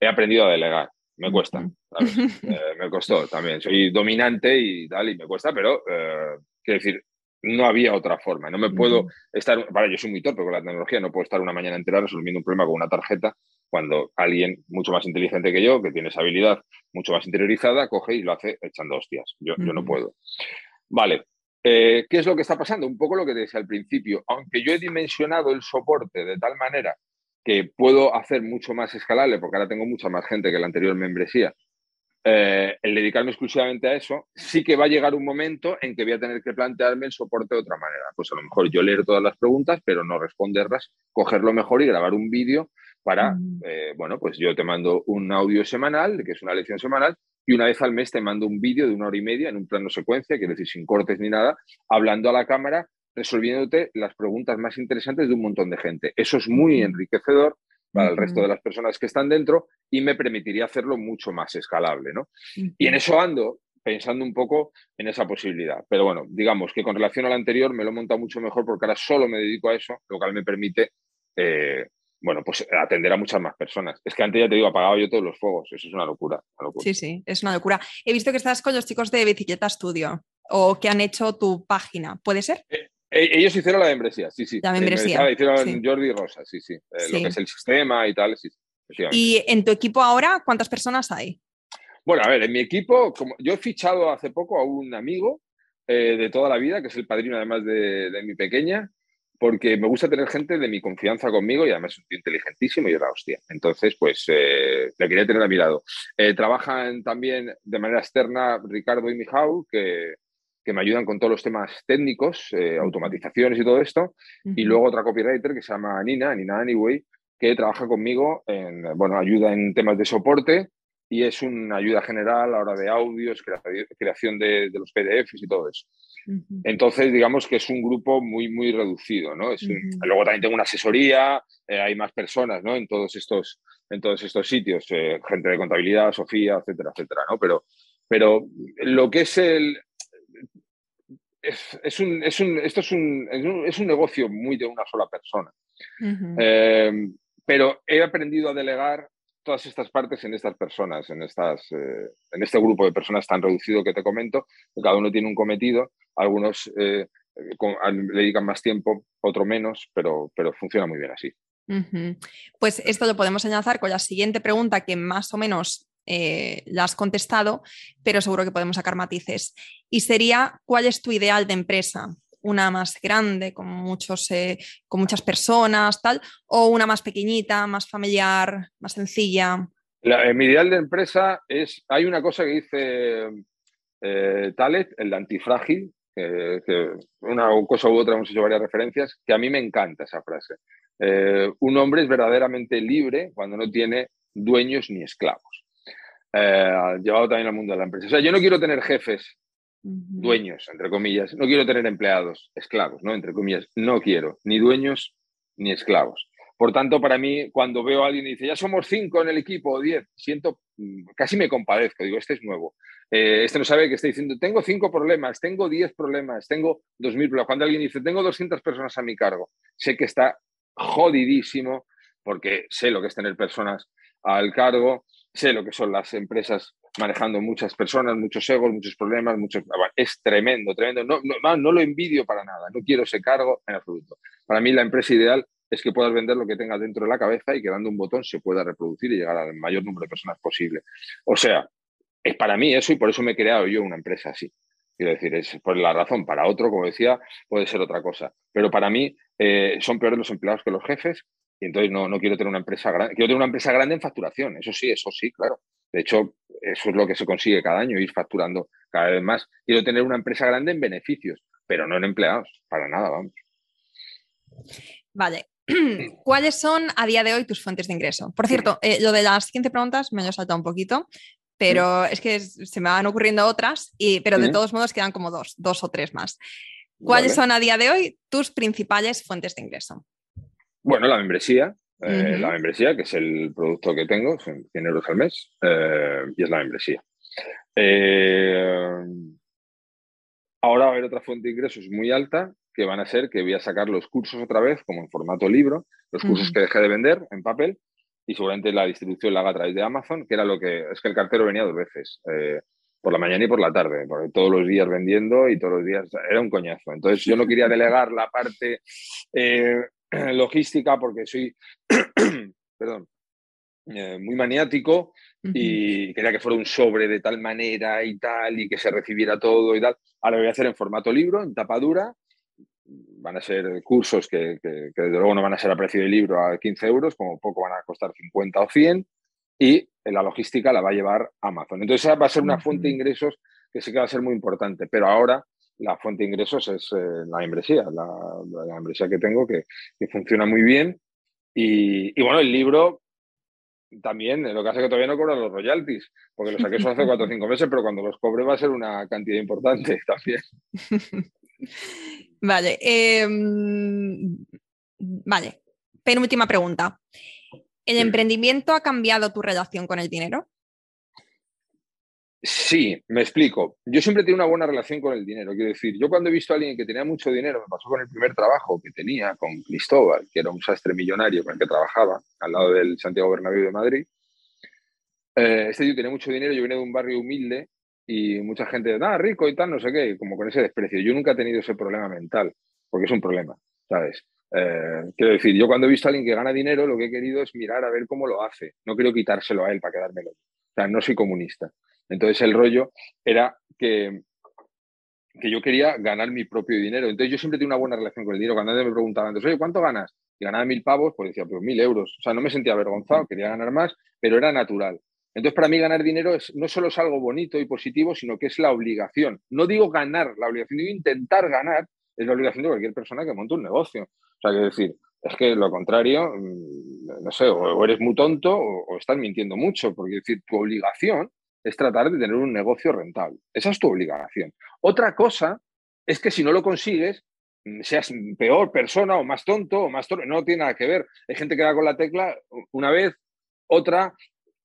He aprendido a delegar. Me cuesta, ¿sabes? Eh, me costó también. Soy dominante y tal, y me cuesta, pero eh, quiero decir, no había otra forma. No me puedo estar... Vale, yo soy muy torpe con la tecnología, no puedo estar una mañana entera resolviendo un problema con una tarjeta cuando alguien mucho más inteligente que yo, que tiene esa habilidad mucho más interiorizada, coge y lo hace echando hostias. Yo, yo no puedo. Vale. Eh, ¿qué es lo que está pasando? Un poco lo que te decía al principio. Aunque yo he dimensionado el soporte de tal manera que puedo hacer mucho más escalable, porque ahora tengo mucha más gente que la anterior membresía, eh, el dedicarme exclusivamente a eso, sí que va a llegar un momento en que voy a tener que plantearme el soporte de otra manera. Pues a lo mejor yo leer todas las preguntas, pero no responderlas, cogerlo mejor y grabar un vídeo para, eh, bueno, pues yo te mando un audio semanal, que es una lección semanal, y una vez al mes te mando un vídeo de una hora y media en un plano secuencia, quiero decir, sin cortes ni nada, hablando a la cámara, resolviéndote las preguntas más interesantes de un montón de gente. Eso es muy enriquecedor para el resto de las personas que están dentro y me permitiría hacerlo mucho más escalable, ¿no? Y en eso ando, pensando un poco en esa posibilidad. Pero bueno, digamos que con relación al anterior me lo he montado mucho mejor porque ahora solo me dedico a eso, lo cual me permite, eh, bueno, pues atender a muchas más personas. Es que antes, ya te digo, apagaba yo todos los fuegos. Eso es una locura, una locura. Sí, sí, es una locura. He visto que estás con los chicos de Bicicleta Studio o que han hecho tu página. ¿Puede ser? Eh, Ellos hicieron la membresía, sí, sí. La membresía. La hicieron sí. Jordi y Rosa, sí, sí. Eh, sí. Lo que es el sistema y tal, sí, sí. ¿Y en tu equipo ahora cuántas personas hay? Bueno, a ver, en mi equipo, como yo he fichado hace poco a un amigo eh, de toda la vida, que es el padrino además de, de mi pequeña, porque me gusta tener gente de mi confianza conmigo y además es un tío inteligentísimo y es la hostia. Entonces, pues, eh, le quería tener a mi lado. Eh, trabajan también de manera externa Ricardo y Mijau, que... que me ayudan con todos los temas técnicos, eh, automatizaciones y todo esto. Uh-huh. Y luego otra copywriter que se llama Nina, Nina Anyway, que trabaja conmigo en, bueno, ayuda en temas de soporte y es una ayuda general a la hora de audios, creación de, de los P D Fs y todo eso. Uh-huh. Entonces, digamos que es un grupo muy, muy reducido, ¿no? Es un, uh-huh. Luego también tengo una asesoría, eh, hay más personas, ¿no? En todos estos, en todos estos sitios, eh, gente de contabilidad, Sofía, etcétera, etcétera, ¿no? Pero, pero lo que es el... Es, es un, es un, esto es un, es un, es un negocio muy de una sola persona. Uh-huh. Eh, pero he aprendido a delegar todas estas partes en estas personas, en, estas, eh, en este grupo de personas tan reducido que te comento, que cada uno tiene un cometido algunos eh, con, le dedican más tiempo, otro menos, pero, pero funciona muy bien así. Uh-huh. Pues esto lo podemos enlazar con la siguiente pregunta que más o menos eh, la has contestado, pero seguro que podemos sacar matices. Y sería, ¿cuál es tu ideal de empresa? ¿Una más grande, con, muchos, eh, con muchas personas, tal? ¿O una más pequeñita, más familiar, más sencilla? La, eh, mi ideal de empresa es... Hay una cosa que dice eh, Taleb, el de antifrágil, eh, que una cosa u otra hemos hecho varias referencias, que a mí me encanta esa frase. Eh, un hombre es verdaderamente libre cuando no tiene dueños ni esclavos. Eh, llevado también al mundo de la empresa. O sea, yo no quiero tener jefes, dueños, entre comillas. No quiero tener empleados, esclavos, ¿no? Entre comillas, no quiero ni dueños ni esclavos. Por tanto, para mí, cuando veo a alguien y dice, ya somos cinco en el equipo o diez, siento, casi me compadezco, digo, este es nuevo. Eh, este no sabe que está diciendo, tengo cinco problemas, tengo diez problemas, tengo dos mil problemas. Cuando alguien dice, tengo doscientas personas a mi cargo, sé que está jodidísimo, porque sé lo que es tener personas al cargo, sé lo que son las empresas manejando muchas personas, muchos egos, muchos problemas, muchos... Es tremendo, tremendo. No, no, no lo envidio para nada, no quiero ese cargo en absoluto. Para mí la empresa ideal es que puedas vender lo que tengas dentro de la cabeza y que dando un botón se pueda reproducir y llegar al mayor número de personas posible. O sea, es para mí eso y por eso me he creado yo una empresa así. Quiero decir, es pues la razón. Para otro, como decía, puede ser otra cosa. Pero para mí eh, son peores los empleados que los jefes y entonces no, no quiero tener una empresa grande. Quiero tener una empresa grande en facturación, eso sí, eso sí, claro. De hecho, eso es lo que se consigue cada año, ir facturando cada vez más. Quiero tener una empresa grande en beneficios, pero no en empleados, para nada, vamos. Vale. ¿Cuáles son a día de hoy tus fuentes de ingreso? Por cierto, eh, lo de las quince preguntas me lo he saltado un poquito, pero es que se me van ocurriendo otras, y, pero de todos modos quedan como dos, dos o tres más. ¿Cuáles vale. son a día de hoy tus principales fuentes de ingreso? Bueno, la membresía. Eh, uh-huh. La membresía, que es el producto que tengo, son cien euros al mes, eh, y es la membresía. Eh, ahora va a haber otra fuente de ingresos muy alta, que van a ser que voy a sacar los cursos otra vez, como en formato libro, los uh-huh. cursos que dejé de vender en papel, y seguramente la distribución la haga a través de Amazon, que era lo que... Es que el cartero venía dos veces, eh, por la mañana y por la tarde, porque todos los días vendiendo y todos los días... Era un coñazo. Entonces yo no quería delegar la parte... Eh, logística porque soy perdón, eh, muy maniático uh-huh. y quería que fuera un sobre de tal manera y tal y que se recibiera todo y tal. Ahora lo voy a hacer en formato libro, en tapa dura. Van a ser cursos que, que, que desde luego no van a ser a precio de libro a quince euros, como poco van a costar cincuenta o cien, y la logística la va a llevar Amazon. Entonces esa va a ser una uh-huh. fuente de ingresos que sí que va a ser muy importante, pero ahora la fuente de ingresos es eh, la membresía, la, la membresía que tengo, que, que funciona muy bien. Y, y bueno, el libro también, lo que hace que todavía no cobro los royalties, porque los saqué eso hace cuatro o cinco meses, pero cuando los cobre va a ser una cantidad importante también. Vale. Eh, vale. Penúltima pregunta. ¿El sí. emprendimiento ha cambiado tu relación con el dinero? Sí, me explico. Yo siempre he tenido una buena relación con el dinero. Quiero decir, yo cuando he visto a alguien que tenía mucho dinero, me pasó con el primer trabajo que tenía, con Cristóbal, que era un sastre millonario con el que trabajaba, al lado del Santiago Bernabéu de Madrid. Eh, este tío tenía mucho dinero, yo venía de un barrio humilde y mucha gente, ah, rico y tal, no sé qué, como con ese desprecio. Yo nunca he tenido ese problema mental, porque es un problema, ¿sabes? Eh, quiero decir, yo cuando he visto a alguien que gana dinero, lo que he querido es mirar a ver cómo lo hace. No quiero quitárselo a él para quedármelo. O sea, no soy comunista. Entonces el rollo era que, que yo quería ganar mi propio dinero. Entonces yo siempre tenía una buena relación con el dinero. Cuando antes me preguntaban, antes, oye, ¿cuánto ganas? Y ganaba mil pavos, pues decía, pues mil euros. O sea, no me sentía avergonzado, quería ganar más, pero era natural. Entonces para mí ganar dinero es, no solo es algo bonito y positivo, sino que es la obligación. No digo ganar, la obligación, digo intentar ganar, es la obligación de cualquier persona que monte un negocio. O sea, quiero decir, es que lo contrario, no sé, o eres muy tonto o, o estás mintiendo mucho, porque es decir, tu obligación es tratar de tener un negocio rentable. Esa es tu obligación. Otra cosa es que si no lo consigues, seas peor persona o más tonto o más torpe. No tiene nada que ver. Hay gente que da con la tecla una vez, otra.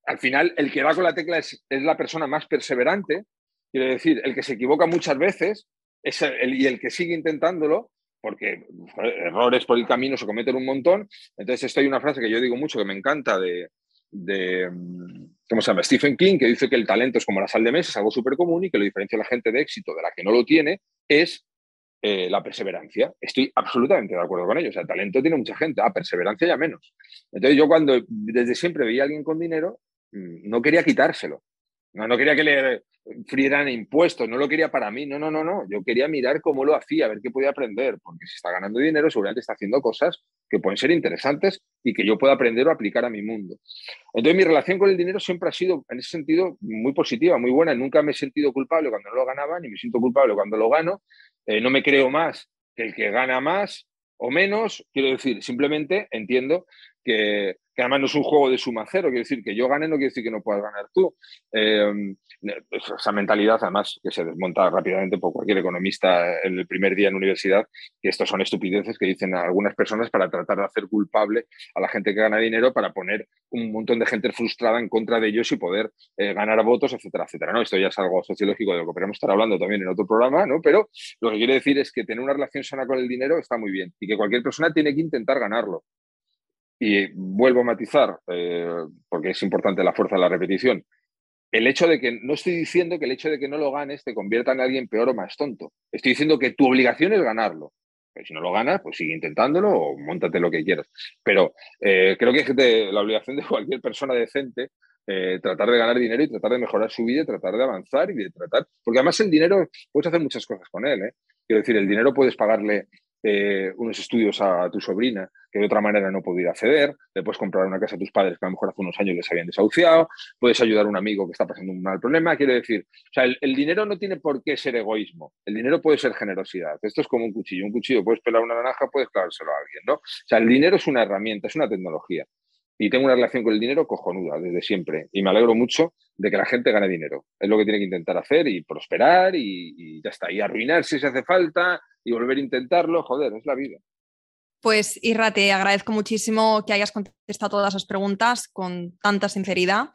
Al final, el que da con la tecla es, es la persona más perseverante. Quiero decir, el que se equivoca muchas veces es el, y el que sigue intentándolo, porque errores por el camino se cometen un montón. Entonces, esto hay una frase que yo digo mucho que me encanta de... de ¿cómo se llama? Stephen King, que dice que el talento es como la sal de mesa, es algo súper común, y que lo diferencia a la gente de éxito de la que no lo tiene es eh, la perseverancia. Estoy absolutamente de acuerdo con ello. O sea, el talento tiene mucha gente, a perseverancia ya menos. Entonces yo cuando desde siempre veía a alguien con dinero, no quería quitárselo. No, no quería que le frieran impuestos, no lo quería para mí, no, no, no, no. Yo quería mirar cómo lo hacía, a ver qué podía aprender, porque si está ganando dinero seguramente está haciendo cosas que pueden ser interesantes y que yo pueda aprender o aplicar a mi mundo. Entonces mi relación con el dinero siempre ha sido, en ese sentido, muy positiva, muy buena. Nunca me he sentido culpable cuando no lo ganaba, ni me siento culpable cuando lo gano. Eh, no me creo más que el que gana más o menos. Quiero decir, simplemente entiendo que... que además no es un juego de suma cero, quiero decir que yo gane no quiere decir que no puedas ganar tú. Eh, esa mentalidad, además, que se desmonta rápidamente por cualquier economista en el primer día en universidad, que estos son estupideces que dicen a algunas personas para tratar de hacer culpable a la gente que gana dinero, para poner un montón de gente frustrada en contra de ellos y poder eh, ganar votos, etcétera, etcétera. ¿No? Esto ya es algo sociológico de lo que podríamos estar hablando también en otro programa, ¿no? Pero lo que quiero decir es que tener una relación sana con el dinero está muy bien y que cualquier persona tiene que intentar ganarlo. Y vuelvo a matizar, eh, porque es importante la fuerza de la repetición, el hecho de que, no estoy diciendo que el hecho de que no lo ganes te convierta en alguien peor o más tonto. Estoy diciendo que tu obligación es ganarlo. Pero si no lo ganas, pues sigue intentándolo o móntate lo que quieras. Pero eh, creo que es de, la obligación de cualquier persona decente eh, tratar de ganar dinero y tratar de mejorar su vida, tratar de avanzar y de tratar... Porque además el dinero, puedes hacer muchas cosas con él, ¿eh? Quiero decir, el dinero puedes pagarle... Eh, unos estudios a tu sobrina que de otra manera no podría acceder, le puedes comprar una casa a tus padres que a lo mejor hace unos años les habían desahuciado, puedes ayudar a un amigo que está pasando un mal problema. Quiero decir, o sea, el, el dinero no tiene por qué ser egoísmo, el dinero puede ser generosidad. Esto es como un cuchillo, un cuchillo puedes pelar una naranja, puedes clavárselo a alguien, ¿no? O sea, el dinero es una herramienta, es una tecnología, y tengo una relación con el dinero cojonuda desde siempre, y me alegro mucho de que la gente gane dinero. Es lo que tiene que intentar hacer y prosperar y, y ya está, y arruinarse si hace falta y volver a intentarlo, joder, es la vida. Pues Isra, te agradezco muchísimo que hayas contestado todas las preguntas con tanta sinceridad.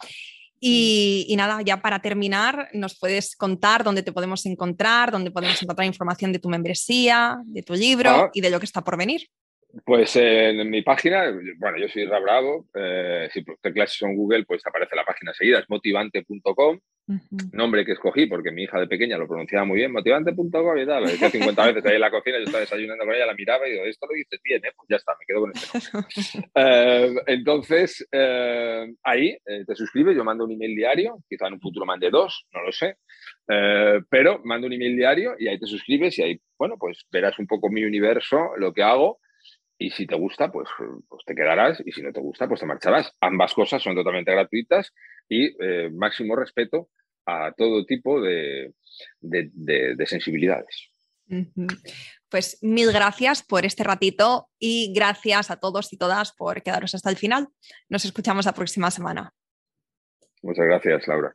Y, y nada, ya para terminar, ¿nos puedes contar dónde te podemos encontrar, dónde podemos encontrar información de tu membresía, de tu libro ah. y de lo que está por venir? Pues eh, en mi página, bueno, yo soy Isra Bravo, eh, si teclas en Google pues te aparece la página seguida, es motivante punto com, uh-huh. nombre que escogí porque mi hija de pequeña lo pronunciaba muy bien, motivante punto com y tal, lo decía cincuenta veces ahí en la cocina, yo estaba desayunando con ella, la miraba y digo, esto lo dices bien, ¿eh? Pues ya está, me quedo con este nombre. eh, entonces, eh, ahí eh, te suscribes, yo mando un email diario, quizá en un futuro mande dos, no lo sé. Eh, pero mando un email diario y ahí te suscribes y ahí, bueno, pues verás un poco mi universo, lo que hago. Y si te gusta, pues, pues te quedarás, y si no te gusta, pues te marcharás. Ambas cosas son totalmente gratuitas y eh, máximo respeto a todo tipo de, de, de, de sensibilidades. Pues mil gracias por este ratito y gracias a todos y todas por quedaros hasta el final. Nos escuchamos la próxima semana. Muchas gracias, Laura.